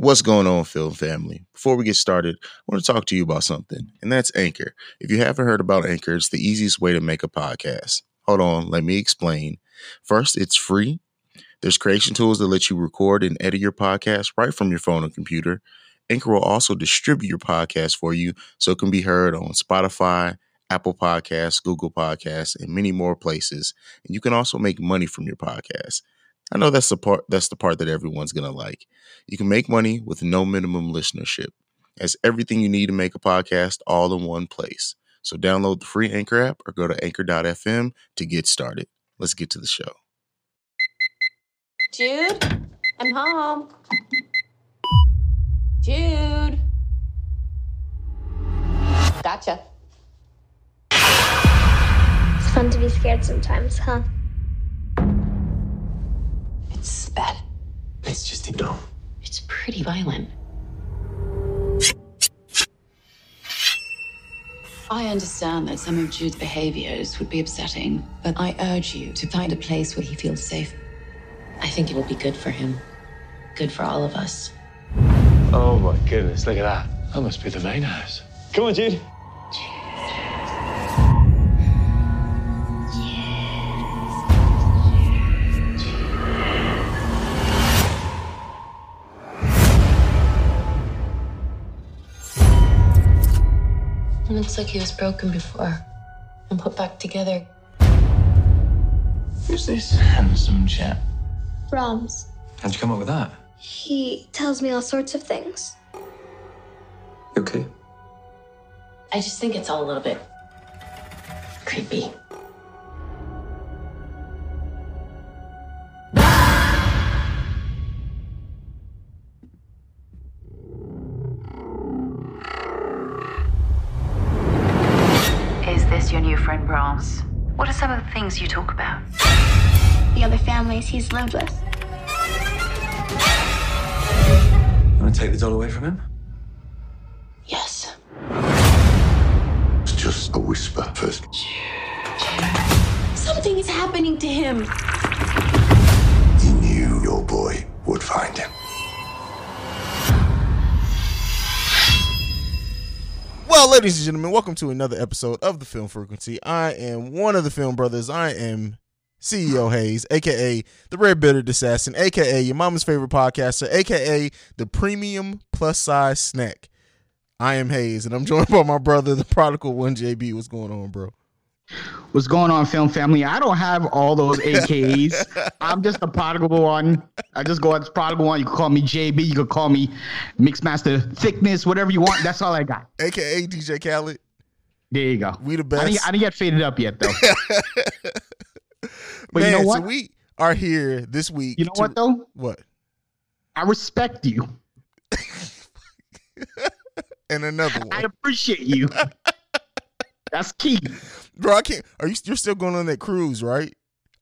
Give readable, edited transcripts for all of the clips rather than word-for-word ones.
What's going on, film family? Before we get started, I want to talk to you about something, and that's Anchor. If you haven't heard about Anchor, it's the easiest way to make a podcast. Hold on, let me explain. First, it's free. There's creation tools that let you record and edit your podcast right from your phone or computer. Anchor will also distribute your podcast for you so it can be heard on Spotify, Apple Podcasts, Google Podcasts, and many more places. And you can also make money from your podcast. I know that's the part that everyone's going to like. You can make money with no minimum listenership. That's everything you need to make a podcast all in one place. So download the free Anchor app or go to anchor.fm to get started. Let's get to the show. Jude, I'm home. Jude. Gotcha. It's fun to be scared sometimes, huh? It's bad. It's just a dome. It's pretty violent. I understand that some of Jude's behaviors would be upsetting, but I urge you to find a place where he feels safe. I think it will be good for him. Good for all of us. Oh my goodness, look at that. That must be the main house. Come on, Jude. It looks like he was broken before and put back together. Who's this handsome chap? Brahms. How'd you come up with that? He tells me all sorts of things. You okay? I just think it's all a little bit creepy. Your new friend Brahms. What are some of the things you talk about? The other families he's lived with. You want to take the doll away from him? Yes. It's just a whisper first. Something is happening to him. He knew your boy would find him. Well, ladies and gentlemen, welcome to another episode of The Film Frequency. I am one of the film brothers. I am CEOHaize, a.k.a. the red-bearded assassin, a.k.a. your mama's favorite podcaster, a.k.a. the premium plus-size snack. I am Haize, and I'm joined by my brother, the prodigal 1JB. What's going on, bro? What's going on, film family? I don't have all those AKs. I'm just the prodigal one. I just go as prodigal one. You can call me JayB. You can call me Mixmaster Thickness, whatever you want. That's all I got. AKA DJ Khaled. There you go. We the best. I didn't get faded up yet, though. But man, you know what? So we are here this week. You know what, though? What? I respect you. And another one. I appreciate you. That's key. Bro, I can't. You're still going on that cruise, right?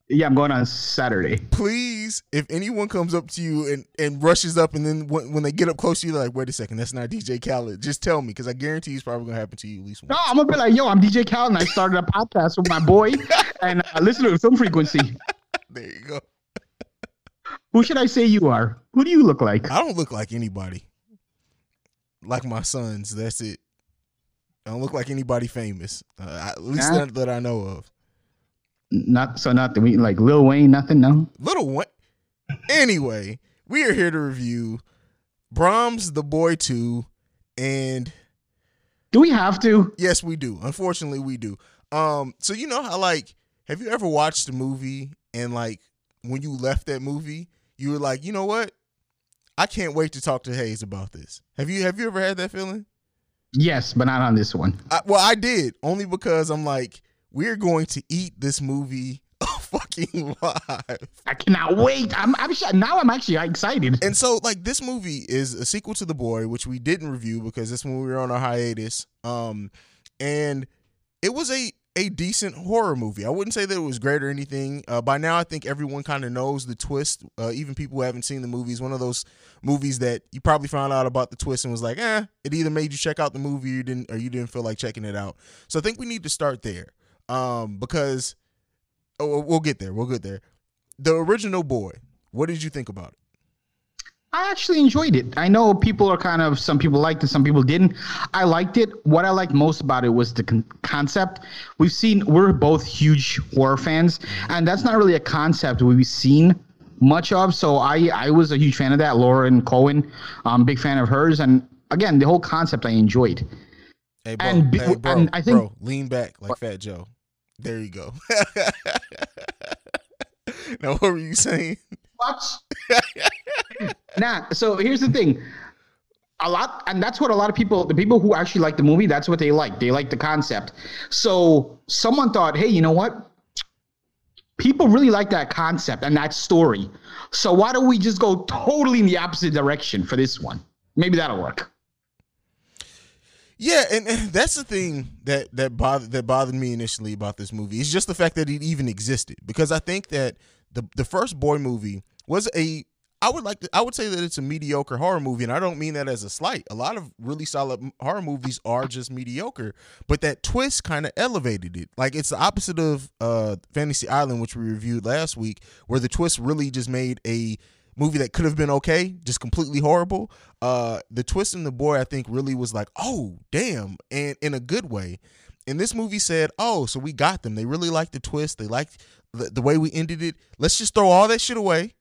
Yeah, I'm going on Saturday. Please, if anyone comes up to you and rushes up, and then when they get up close to you, they're like, wait a second, that's not DJ Khaled. Just tell me, because I guarantee it's probably going to happen to you at least once. No, I'm going to be like, yo, I'm DJ Khaled, and I started a podcast with my boy, and I listen to The Film Frequency. There you go. Who should I say you are? Who do you look like? I don't look like anybody. Like my sons, that's it. I don't look like anybody famous, at least not that I know of. Nothing like Lil Wayne, nothing, no? Lil Wayne. Anyway, we are here to review Brahms The Boy 2, and... Do we have to? Yes, we do. Unfortunately, we do. So you know how, like, have you ever watched a movie and, like, when you left that movie, you were like, you know what? I can't wait to talk to Haize about this. Have you ever had that feeling? Yes, but not on this one. I did, only because I'm like, we're going to eat this movie fucking live. I cannot wait. I'm actually excited. And so, like, this movie is a sequel to The Boy, which we didn't review because that's when we were on a hiatus. And it was a decent horror movie. I wouldn't say that it was great or anything. By now, I think everyone kind of knows the twist. Even people who haven't seen the movie, is one of those movies that you probably found out about the twist and was like, it either made you check out the movie or you didn't feel like checking it out. So I think we need to start there, because we'll get there. The original Boy, what did you think about it? I actually enjoyed it. I know people are kind of, some people liked it, some people didn't. I liked it. What I liked most about it was the concept. We're both huge horror fans, and that's not really a concept we've seen much of. So I was a huge fan of that. Lauren Cohen, big fan of hers. And again, the whole concept I enjoyed. Hey, bro, and I think, bro, lean back like Fat Joe. There you go. Now, what were you saying? Watch. So here's the thing. That's what a lot of people, the people who actually like the movie, that's what they like. They like the concept. So someone thought, hey, you know what? People really like that concept and that story. So why don't we just go totally in the opposite direction for this one? Maybe that'll work. Yeah, and that's the thing that bothered me initially about this movie. It's just the fact that it even existed, because I think that the first Boy movie was I would say that it's a mediocre horror movie, and I don't mean that as a slight. A lot of really solid horror movies are just mediocre, but that twist kind of elevated it. Like, it's the opposite of Fantasy Island, which we reviewed last week, where the twist really just made a movie that could have been okay just completely horrible. The twist in The Boy, I think, really was like, oh, damn, and in a good way. And this movie said, oh, so we got them. They really liked the twist. They liked the way we ended it. Let's just throw all that shit away.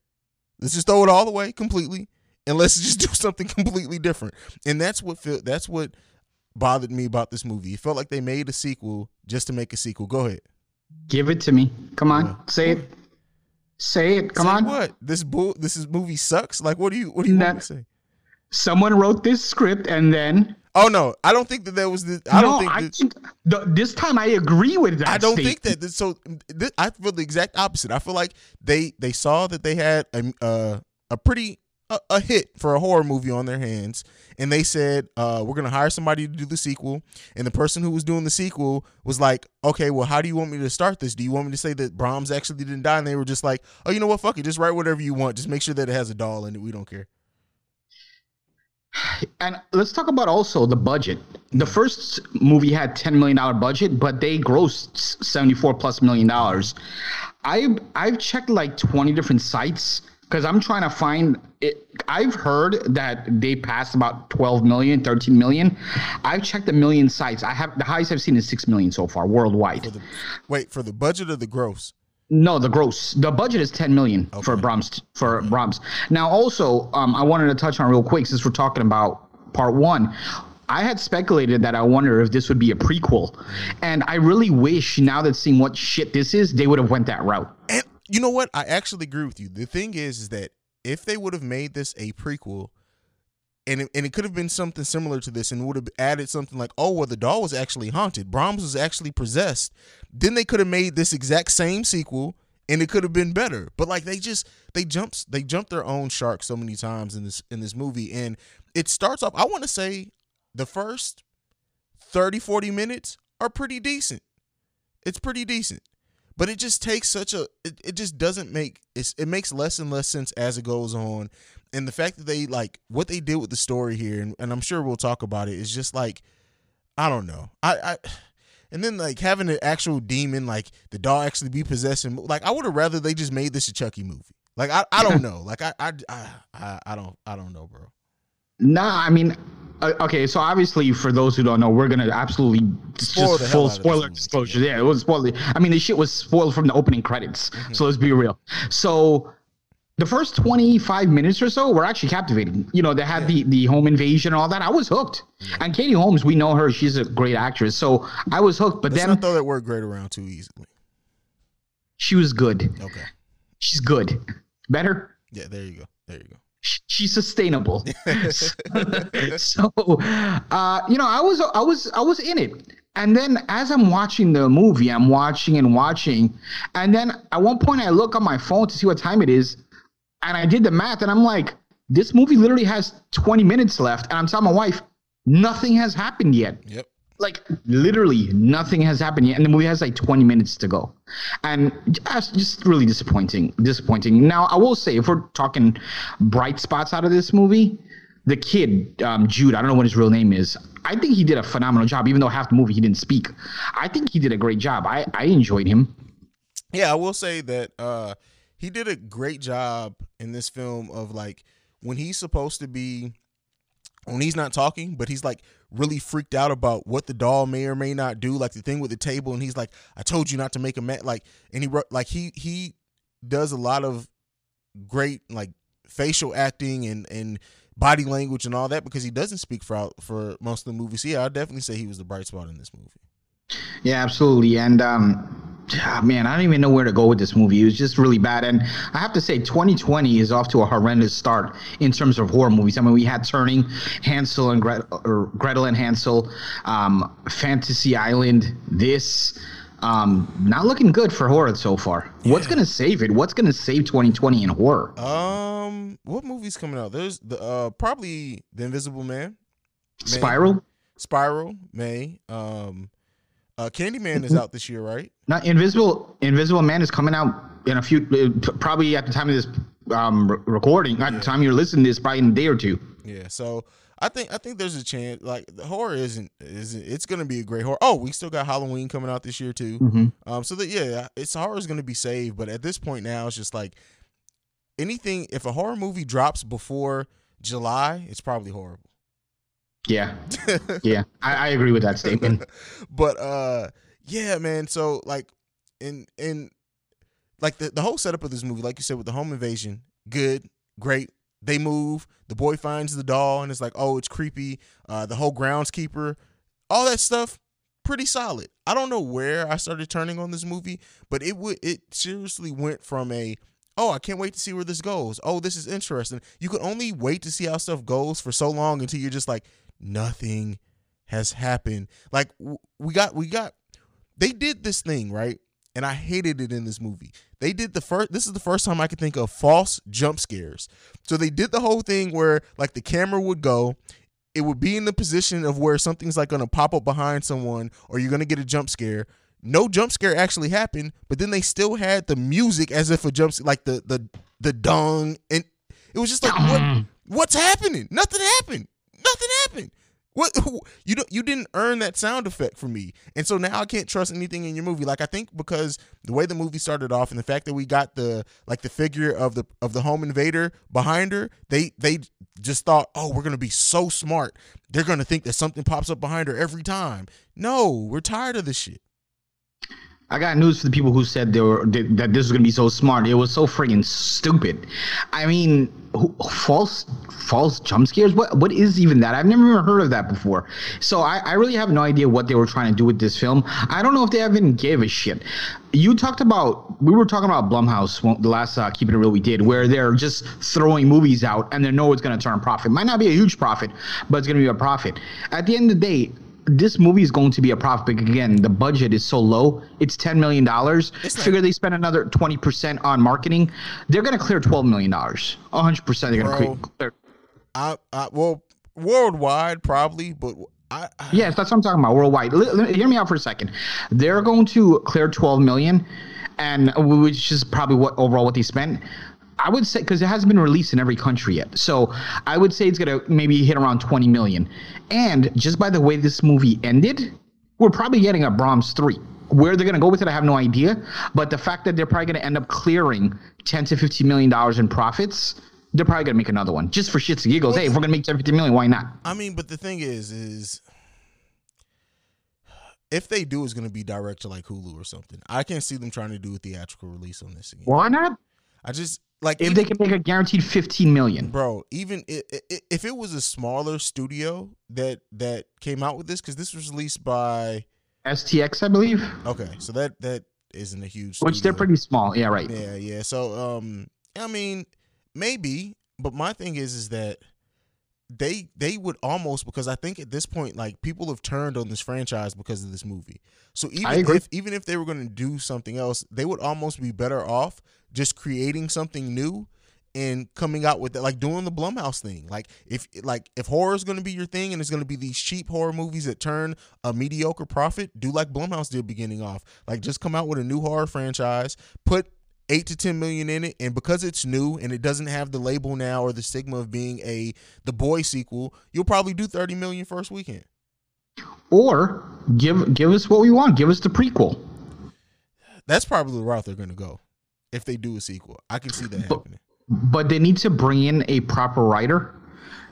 Let's just throw it all away completely, and let's just do something completely different. And that's what bothered me about this movie. It felt like they made a sequel just to make a sequel. Go ahead. Give it to me. Come on. Yeah. Say it. Say it. Come say on. What? This movie sucks? Like, what do you want me to say? Someone wrote this script and then... Oh, no. I don't think that there was... this time I agree with that. I don't think that... I feel the exact opposite. I feel like they saw that they had a hit for a horror movie on their hands, and they said, we're going to hire somebody to do the sequel. And the person who was doing the sequel was like, okay, well, how do you want me to start this? Do you want me to say that Brahms actually didn't die? And they were just like, oh, you know what? Fuck it. Just write whatever you want. Just make sure that it has a doll in it. We don't care. And let's talk about also the budget. The first movie had $10 million budget, but they grossed $74+ million. I've checked like 20 different sites because I'm trying to find it. I've heard that they passed about 12 million, 13 million. I've checked a million sites. The highest I've seen is 6 million so far worldwide. For the budget or the gross? No, the gross. The budget is $10 million for Brahms. Now, also, I wanted to touch on real quick, since we're talking about part one. I had speculated that I wonder if this would be a prequel, and I really wish, now that seeing what shit this is, they would have went that route. And you know what? I actually agree with you. The thing is that if they would have made this a prequel, and it could have been something similar to this, and would have added something like, oh, well, the doll was actually haunted. Brahms was actually possessed. Then they could have made this exact same sequel, and it could have been better. But like, they jumped their own shark so many times in this movie. And it starts off, I want to say the first 30, 40 minutes are pretty decent. It's pretty decent. But it just takes it makes less and less sense as it goes on. And the fact that they, like, what they did with the story here, and I'm sure we'll talk about it, is just like, I don't know. And then, like, having an actual demon, like, the doll actually be possessing, like, I would have rather they just made this a Chucky movie. Like, I don't know. Like, I don't know, bro. Nah, I mean, okay, so obviously, for those who don't know, we're gonna absolutely spoil just full spoiler disclosure. Yeah, it was spoiled. I mean, the shit was spoiled from the opening credits. Mm-hmm. So let's be real. So the first 25 minutes or so were actually captivating. You know, they had the home invasion and all that. I was hooked. Yeah. And Katie Holmes, we know her. She's a great actress. So I was hooked. But let's not throw that word great around too easily. She was good. Okay. She's good. Better? Yeah, there you go. There you go. She's sustainable. So, you know, I was in it. And then as I'm watching the movie, I'm watching. And then at one point I look on my phone to see what time it is. And I did the math, and I'm like, this movie literally has 20 minutes left. And I'm telling my wife, nothing has happened yet. Yep. Like, literally nothing has happened yet. And the movie has like 20 minutes to go. And that's just really disappointing. Now, I will say, if we're talking bright spots out of this movie, the kid, Jude, I don't know what his real name is. I think he did a phenomenal job, even though half the movie he didn't speak. I think he did a great job. I enjoyed him. Yeah, I will say that he did a great job in this film of, like, when he's supposed to be, when he's not talking, but he's like really freaked out about what the doll may or may not do, like the thing with the table, and he's like, I told you not to make a mess, like, and he does a lot of great like facial acting and body language and all that, because he doesn't speak for most of the movies. Yeah, I'd definitely say he was the bright spot in this movie. Yeah, absolutely. And man, I don't even know where to go with this movie. It was just really bad. And I have to say, 2020 is off to a horrendous start in terms of horror movies. I mean, we had Turning, Gretel and Hansel, Fantasy Island, this. Not looking good for horror so far. Yeah. What's gonna save it? What's gonna save 2020 in horror? What movie's coming out? There's the probably The Invisible Man, Spiral, May. Candyman is out this year, right? Not Invisible Man is coming out in a few. Probably at the time of this recording, not the time you're listening to this, probably in a day or two. Yeah. So I think there's a chance. Like, the horror isn't. It's gonna be a great horror. Oh, we still got Halloween coming out this year too. Mm-hmm. So that it's horror is gonna be saved. But at this point now, it's just like anything. If a horror movie drops before July, it's probably horrible. Yeah, I agree with that statement. But yeah, man. So like, in like the whole setup of this movie, like you said, with the home invasion, good, great. They move. The boy finds the doll, and it's like, oh, it's creepy. The whole groundskeeper, all that stuff, pretty solid. I don't know where I started turning on this movie, but it seriously went from a, oh, I can't wait to see where this goes. Oh, this is interesting. You can only wait to see how stuff goes for so long until you're just like, nothing has happened. Like they did this thing, right? And I hated it in this movie. They did this is the first time I could think of false jump scares. So they did the whole thing where like the camera would go, it would be in the position of where something's like going to pop up behind someone or you're going to get a jump scare. No jump scare actually happened, but then they still had the music as if a jump scare, like the dong, and it was just like, what's happening? Nothing happened. Nothing happened. What, you didn't earn that sound effect from me, and so now I can't trust anything in your movie. Like, I think because the way the movie started off and the fact that we got the like the figure of the home invader behind her, they just thought, oh, we're gonna be so smart, they're gonna think that something pops up behind her every time. No, we're tired of this shit. I got news for the people who said that this was going to be so smart. It was so friggin' stupid. I mean, false jump scares? What is even that? I've never heard of that before. So I really have no idea what they were trying to do with this film. I don't know if they even gave a shit. We were talking about Blumhouse, the last Keep It Real we did, where they're just throwing movies out and they know it's going to turn profit. Might not be a huge profit, but it's going to be a profit. At the end of the day, this movie is going to be a profit. Again, the budget is so low. It's $10 million. Figure they spend another 20% on marketing. They're going to clear $12 million. 100% they're going to clear. Well, worldwide probably, but yes, that's what I'm talking about, worldwide. Hear me out for a second. They're going to clear $12 million, and which is probably what they spent. I would say, because it hasn't been released in every country yet. So I would say it's going to maybe hit around 20 million. And just by the way this movie ended, we're probably getting a Brahms 3. Where they're going to go with it, I have no idea. But the fact that they're probably going to end up clearing $10 to $15 million in profits, they're probably going to make another one. Just for shits and giggles. Hey, if we're going to make $10 to $15 million, why not? I mean, but the thing is if they do, it's going to be direct to like Hulu or something. I can't see them trying to do a theatrical release on this again. Why not? I just... Like if they can make a guaranteed $15 million, bro. Even if it was a smaller studio that came out with this, because this was released by STX, I believe. Okay, so that isn't a huge studio. Which they're pretty small. Yeah, right. Yeah. So I mean, maybe, but my thing is that they would almost, because I think at this point, like, people have turned on this franchise because of this movie. So even if they were going to do something else, they would almost be better off just creating something new and coming out with that, like doing the Blumhouse thing. Like if horror is going to be your thing and it's going to be these cheap horror movies that turn a mediocre profit, do like Blumhouse did beginning off. Like, just come out with a new horror franchise, put $8 to $10 million in it, and because it's new and it doesn't have the label now or the stigma of being a The Boy sequel, you'll probably do $30 million first weekend. Or give us what we want. Give us the prequel. That's probably the route they're going to go. If they do a sequel, I can see that happening. But they need to bring in a proper writer.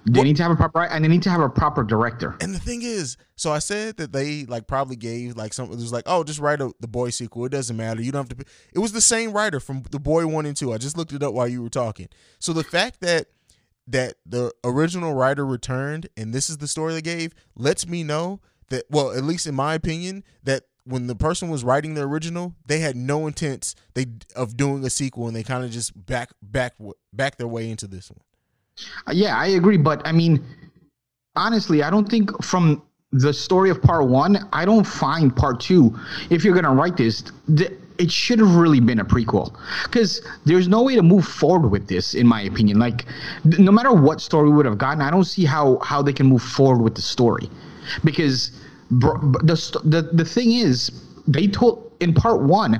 They need to have a proper writer, and they need to have a proper director. And the thing is, so I said that they like probably gave like something. It was like, oh, just write the Boy sequel. It doesn't matter. You don't have to. It was the same writer from The Boy 1 and 2. I just looked it up while you were talking. So the fact that the original writer returned and this is the story they gave lets me know that, well, at least in my opinion, that when the person was writing the original, they had no intents of doing a sequel, and they kind of just back their way into this one. Yeah, I agree. But I mean, honestly, I don't think from the story of part one, I don't find part two, if you're going to write this, it should have really been a prequel, because there's no way to move forward with this, in my opinion. Like, no matter what story we would have gotten, I don't see how they can move forward with the story, because the thing is, they told in part one,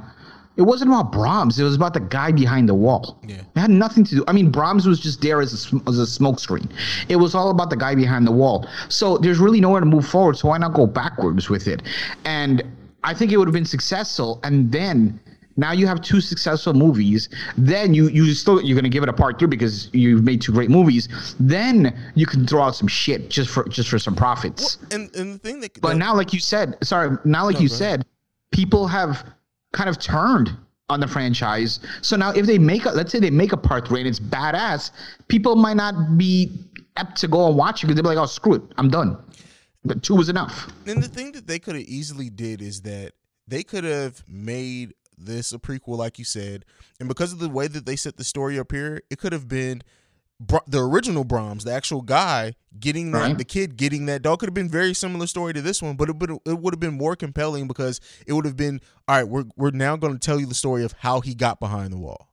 it wasn't about Brahms. It was about the guy behind the wall. Yeah. It had nothing to do. I mean, Brahms was just there as a smokescreen. It was all about the guy behind the wall. So there's really nowhere to move forward. So why not go backwards with it? And I think it would have been successful. And then now you have two successful movies. Then you're going to give it a part three because you've made two great movies. Then you can throw out some shit just for some profits. Well, and the thing that, but now, like you said, people have kind of turned on the franchise. So now if let's say they make a part three and it's badass, people might not be apt to go and watch it because they'll be like, oh, screw it, I'm done. But two was enough. And the thing that they could have easily did is that they could have made this a prequel, like you said, and because of the way that they set the story up here, it could have been the original Brahms, the actual guy getting the kid getting that dog, could have been very similar story to this one, but it would have been more compelling because it would have been, all right, we're now going to tell you the story of how he got behind the wall.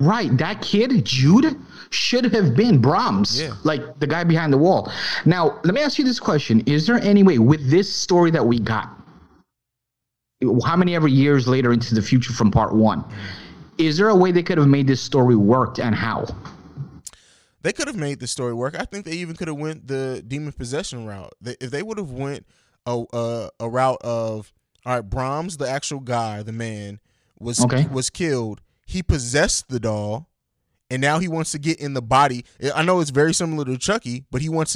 Right, that kid Jude should have been Brahms, like the guy behind the wall. Now, let me ask you this question: is there any way with this story that we got, how many ever years later into the future from part one, is there a way they could have made this story work, and how? They could have made the story work. I think they even could have went the demon possession route. If they would have went a route of, all right, Brahms, the actual guy, the man, was killed. He possessed the doll, and now he wants to get in the body. I know it's very similar to Chucky, but he wants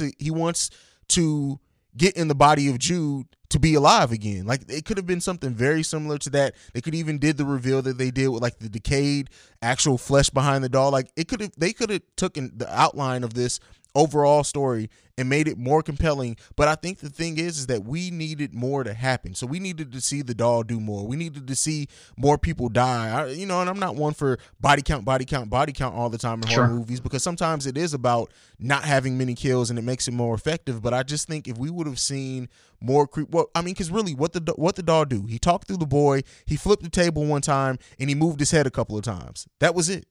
to get in the body of Jude to be alive again. Like, it could have been something very similar to that. They could even did the reveal that they did with like the decayed actual flesh behind the doll. Like, it could have, they could have taken the outline of this overall story and made it more compelling. But I think the thing is that we needed more to happen. So we needed to see the doll do more. We needed to see more people die. And I'm not one for body count all the time in horror movies, because sometimes it is about not having many kills and it makes it more effective. But I just think if we would have seen more because really what the doll do? He talked through the boy, he flipped the table one time, and he moved his head a couple of times. That was it.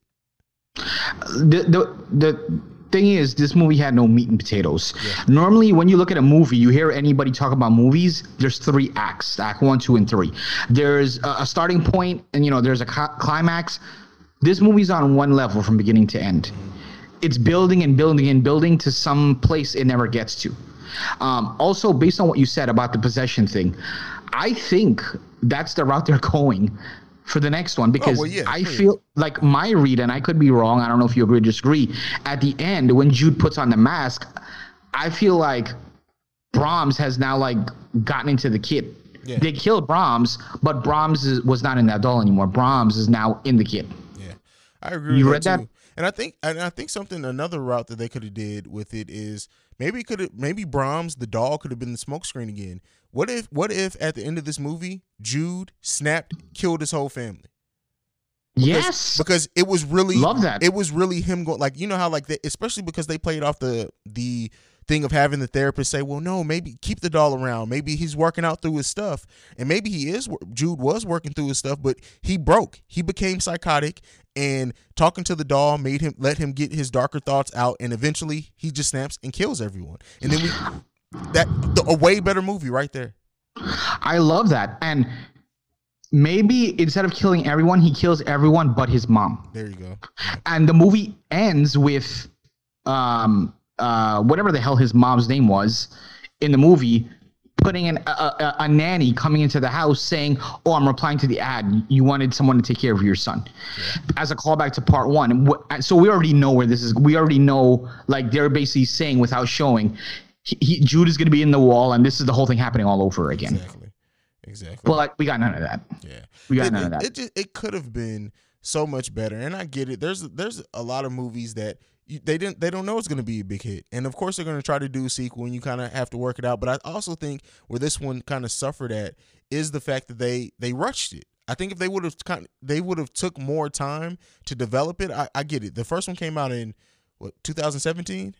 The thing is, this movie had no meat and potatoes. Yeah. Normally, when you look at a movie, you hear anybody talk about movies, there's three acts: act 1, 2, and 3. There's a starting point, and there's a climax. This movie's on one level from beginning to end. It's building and building and building to some place it never gets to. Also, based on what you said about the possession thing, I think that's the route they're going for the next one, because I feel like my read, and I could be wrong, I don't know if you agree or disagree, at the end when Jude puts on the mask, I feel like Brahms has now like gotten into the kid. Yeah. They killed Brahms, but Brahms was not in that doll anymore. Brahms is now in the kid. Yeah, I agree. You read that? And I think another route that they could have did with it is maybe Brahms the doll could have been the smokescreen again. What if at the end of this movie, Jude snapped, killed his whole family? Because it was really love that. It was really him going, like, you know how like they, especially because they played off the thing of having the therapist say, well, no, maybe keep the doll around. Maybe he's working out through his stuff, and maybe Jude was working through his stuff, but he broke. He became psychotic, and talking to the doll made him let him get his darker thoughts out, and eventually he just snaps and kills everyone. And then a way better movie right there. I love that. And maybe instead of killing everyone, he kills everyone but his mom. There you go. And the movie ends with whatever the hell his mom's name was in the movie, putting a nanny coming into the house saying, oh, I'm replying to the ad. You wanted someone to take care of your son, as a callback to part one. So we already know where this is. We already know, like, they're basically saying without showing, Jude is going to be in the wall, and this is the whole thing happening all over again. Exactly. But we got none of that. Yeah. We got none of that. It could have been so much better, and I get it. There's a lot of movies that they don't know it's going to be a big hit, and of course they're going to try to do a sequel, and you kind of have to work it out. But I also think where this one kind of suffered at is the fact that they rushed it. I think if they would have took more time to develop it. I get it. The first one came out in what, 2017.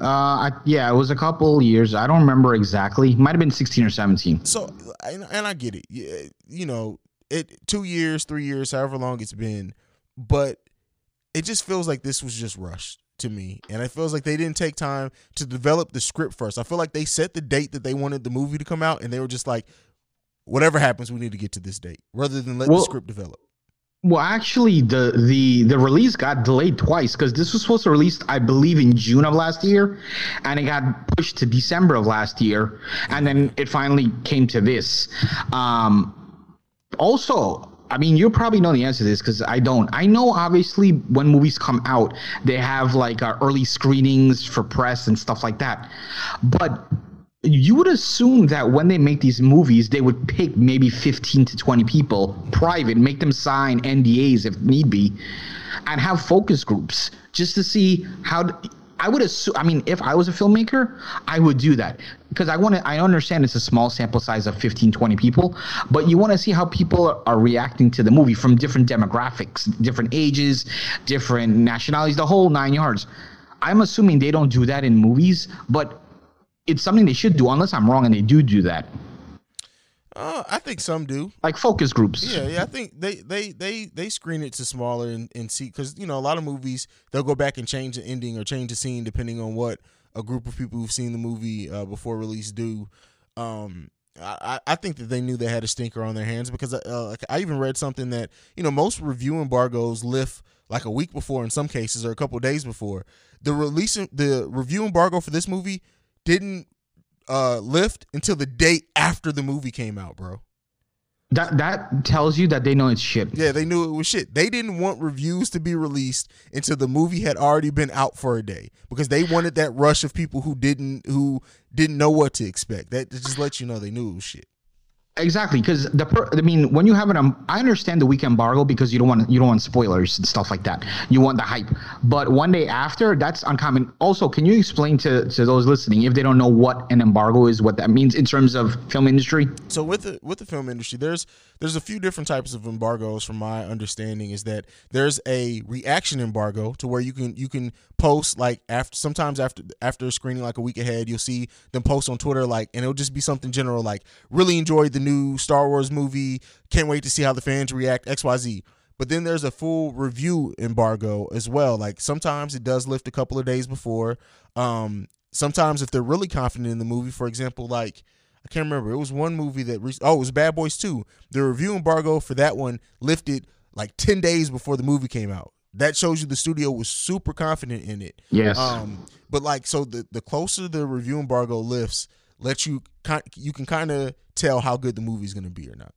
Yeah, it was a couple years. I don't remember exactly. Might have been 16 or 17. So, and I get it. You know, it 2 years, 3 years, however long it's been, but it just feels like this was just rushed to me, and it feels like they didn't take time to develop the script first. I feel like they set the date that they wanted the movie to come out, and they were just like, whatever happens, we need to get to this date, rather than let the script develop. Well, actually, the release got delayed twice, because this was supposed to release, I believe, in June of last year, and it got pushed to December of last year, and then it finally came to this. Also, I mean, you probably know the answer to this because I don't. I know, obviously, when movies come out, they have, like, early screenings for press and stuff like that, but you would assume that when they make these movies, they would pick maybe 15 to 20 people private, make them sign NDAs if need be, and have focus groups just to see how. I would assume. I mean, if I was a filmmaker, I would do that, because I understand it's a small sample size of 15, 20 people, but you want to see how people are reacting to the movie from different demographics, different ages, different nationalities, the whole nine yards. I'm assuming they don't do that in movies, but it's something they should do, unless I'm wrong and they do that. I think some do, like focus groups. Yeah, I think they screen it to smaller and see, because, you know, a lot of movies they'll go back and change the ending or change the scene depending on what a group of people who've seen the movie before release do. I think that they knew they had a stinker on their hands, because I even read something that, you know, most review embargoes lift like a week before in some cases, or a couple of days before the release. The review embargo for this movie didn't lift until the day after the movie came out, bro. That tells you that they know it's shit. Yeah, they knew it was shit. They didn't want reviews to be released until the movie had already been out for a day, because they wanted that rush of people who didn't know what to expect. That just lets you know they knew it was shit. Exactly, because when you have I understand the week embargo, because you don't want spoilers and stuff like that. You want the hype, but one day after, that's uncommon. Also, can you explain to those listening, if they don't know what an embargo is, what that means in terms of film industry? So with the film industry, there's a few different types of embargoes. From my understanding, is that there's a reaction embargo, to where you can post, like, after screening, like a week ahead, you'll see them post on Twitter, like, and it'll just be something general like, really enjoyed the new Star Wars movie, can't wait to see how the fans react, XYZ. But then there's a full review embargo as well. Like, sometimes it does lift a couple of days before. Sometimes if they're really confident in the movie, for example, like, I can't remember, it was one movie that it was Bad Boys 2. The review embargo for that one lifted like 10 days before the movie came out. That shows you the studio was super confident in it. Yes. But, like, so the closer the review embargo lifts, you can kind of tell how good the movie's going to be or not.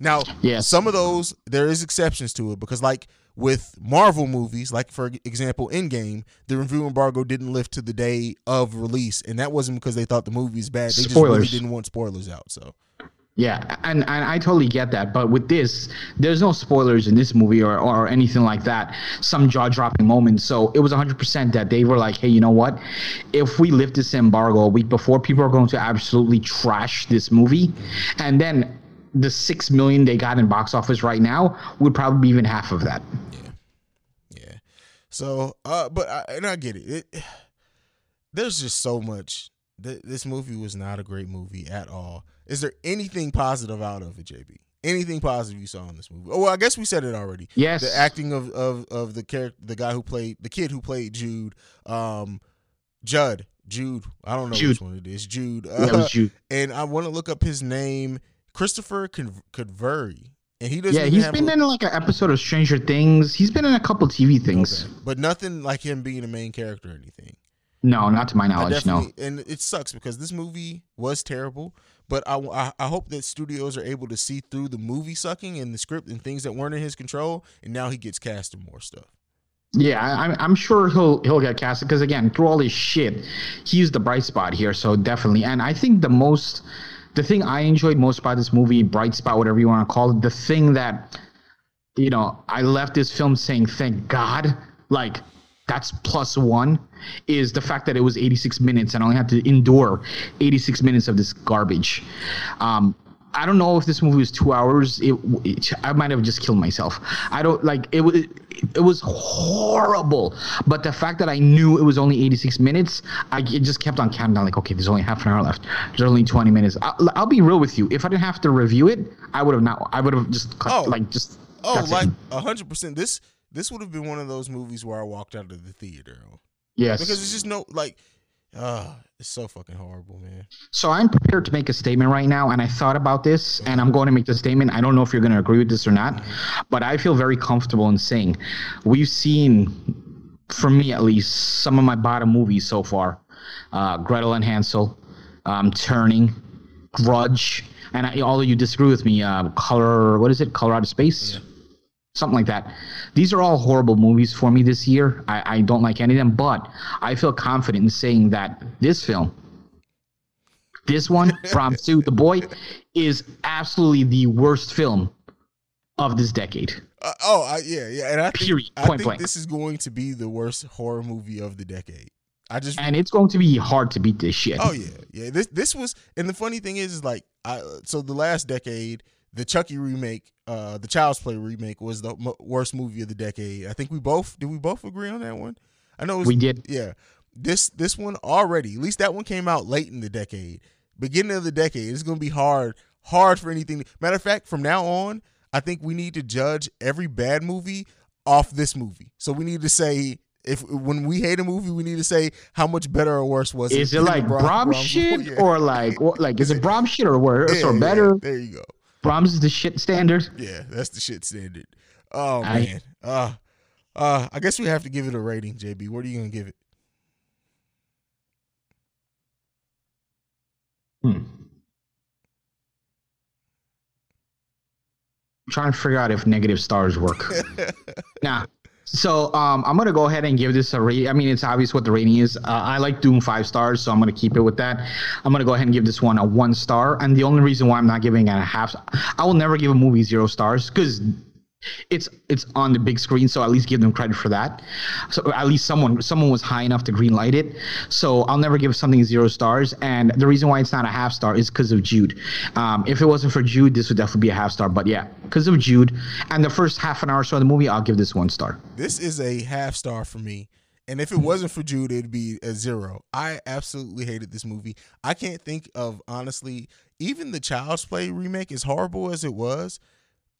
Now, yes, some of those, there is exceptions to it, because, like, with Marvel movies, like, for example, Endgame, the review embargo didn't lift to the day of release, and that wasn't because they thought the movie's bad. They just really didn't want spoilers out, so. Yeah, and I totally get that. But with this, there's no spoilers in this movie or anything like that. Some jaw-dropping moments. So it was 100% that they were like, hey, you know what? If we lift this embargo a week before, people are going to absolutely trash this movie. And then the $6 million they got in box office right now would probably be even half of that. Yeah. So, but I get it. There's just so much. This movie was not a great movie at all. Is there anything positive out of it, JB? Anything positive you saw in this movie? Oh, well, I guess we said it already. Yes. The acting of the character, the kid who played Jude, Jude. I don't know which one it is. Jude. Yeah, it was Jude. And I want to look up his name, Christopher Convery. And he doesn't. Yeah, he's been in like an episode of Stranger Things. He's been in a couple TV things, okay, but nothing like him being a main character or anything. No, not to my knowledge, no. And it sucks because this movie was terrible, but I hope that studios are able to see through the movie sucking and the script and things that weren't in his control, and now he gets cast in more stuff. Yeah, I'm sure he'll get casted because, again, through all his shit, he's the bright spot here, so definitely. And I think the thing I enjoyed most about this movie, bright spot, whatever you want to call it, the thing that, you know, I left this film saying, thank God, like, that's plus one, is the fact that it was 86 minutes and I only had to endure 86 minutes of this garbage. I don't know if this movie was 2 hours. I might have just killed myself. I don't like it. It was horrible. But the fact that I knew it was only 86 minutes, it just kept on counting down. Like, okay, there's only half an hour left. There's only 20 minutes. I'll be real with you. If I didn't have to review it, I would have not. I would have just cut, like just. Oh, like 100%. This would have been one of those movies where I walked out of the theater. Yes, because it's just no like. It's so fucking horrible, man. So I'm prepared to make a statement right now, and I thought about this, and I'm going to make the statement. I don't know if you're going to agree with this or not, but I feel very comfortable in saying we've seen, for me at least, some of my bottom movies so far. Gretel and Hansel, Turning, Grudge, and although you disagree with me, Color Out of Space? Yeah. Something like that. These are all horrible movies for me this year. I don't like any of them, but I feel confident in saying that this film, this one, Brahms The Boy, is absolutely the worst film of this decade. And I think this is going to be the worst horror movie of the decade. And it's going to be hard to beat this shit. Oh yeah, yeah. This was, and the funny thing is like, so the last decade. The Chucky remake, the Child's Play remake, was the worst movie of the decade. I think we both agree on that one? I know we did. Yeah, this one already. At least that one came out late in the decade, beginning of the decade. It's gonna be hard for anything. Matter of fact, from now on, I think we need to judge every bad movie off this movie. So we need to say when we hate a movie, we need to say how much better or worse was it. Is it like Brahms shit or like is it Brahms shit or worse or better? Yeah, there you go. Brahms is the shit standard. Yeah, that's the shit standard. Oh, man. I guess we have to give it a rating, JB. What are you going to give it? I'm trying to figure out if negative stars work. Nah. So I'm going to go ahead and give this a rating. I mean, it's obvious what the rating is. I like doing 5 stars, so I'm going to keep it with that. I'm going to go ahead and give this one a 1 star. And the only reason why I'm not giving it a half, I will never give a movie 0 stars because it's on the big screen, so at least give them credit for that. So at least someone was high enough to green light it. So I'll never give something 0 stars. And the reason why it's not a half star is because of Jude. If it wasn't for Jude, this would definitely be a half star. But yeah, because of Jude and the first half an hour or so of the movie, I'll give this 1 star. This is a half star for me. And if it wasn't for Jude, it'd be a 0. I absolutely hated this movie. I can't think of, honestly, even the Child's Play remake, as horrible as it was,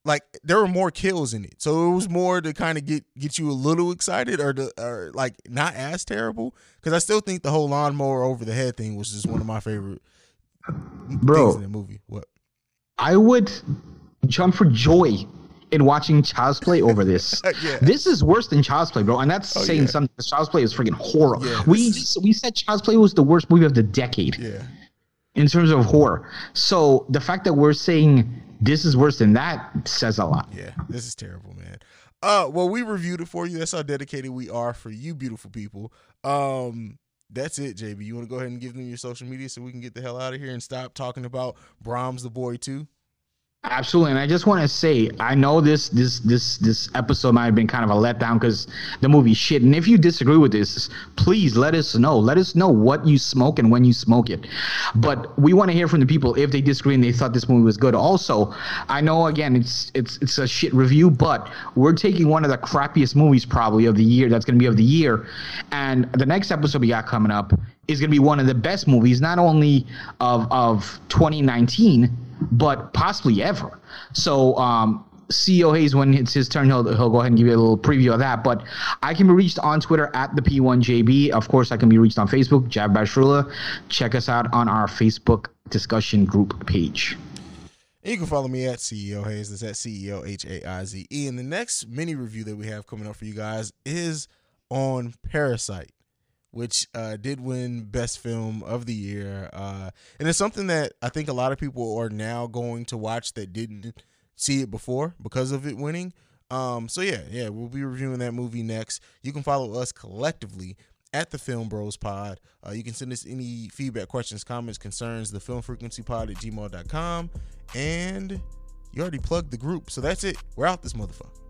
like there were more kills in it, so it was more to kind of get you a little excited or like not as terrible. Because I still think the whole lawnmower over the head thing was just one of my favorite things in the movie. What? I would jump for joy in watching Child's Play over this. Yeah. This is worse than Child's Play, bro, and that's saying something. Child's Play is freaking horrible. Yeah, we said Child's Play was the worst movie of the decade. Yeah. In terms of horror, so the fact that we're saying this is worse than that says a lot. Yeah, this is terrible, man. Well, we reviewed it for you. That's how dedicated we are for you, beautiful people. That's it, JB. You want to go ahead and give them your social media so we can get the hell out of here and stop talking about Brahms The Boy 2? Absolutely, and I just want to say, I know this episode might have been kind of a letdown because the movie's shit. And if you disagree with this, please let us know. Let us know what you smoke and when you smoke it. But we want to hear from the people if they disagree and they thought this movie was good. Also, I know again it's a shit review, but we're taking one of the crappiest movies probably of the year. That's going to be of the year, and the next episode we got coming up is going to be one of the best movies, not only of 2019. But possibly ever. So CEOHaize, when it's his turn, he'll go ahead and give you a little preview of that. But I can be reached on Twitter at @TheP1JB. Of course, I can be reached on Facebook, JayB Bashrula. Check us out on our Facebook discussion group page. You can follow me at CEOHaize. That's at CEOHaize. And the next mini review that we have coming up for you guys is on Parasite. which did win Best Film of the Year. And it's something that I think a lot of people are now going to watch that didn't see it before because of it winning. So we'll be reviewing that movie next. You can follow us collectively at The Film Bros Pod. You can send us any feedback, questions, comments, concerns, thefilmfrequencypod@gmail.com. And you already plugged the group. So that's it. We're out this motherfucker.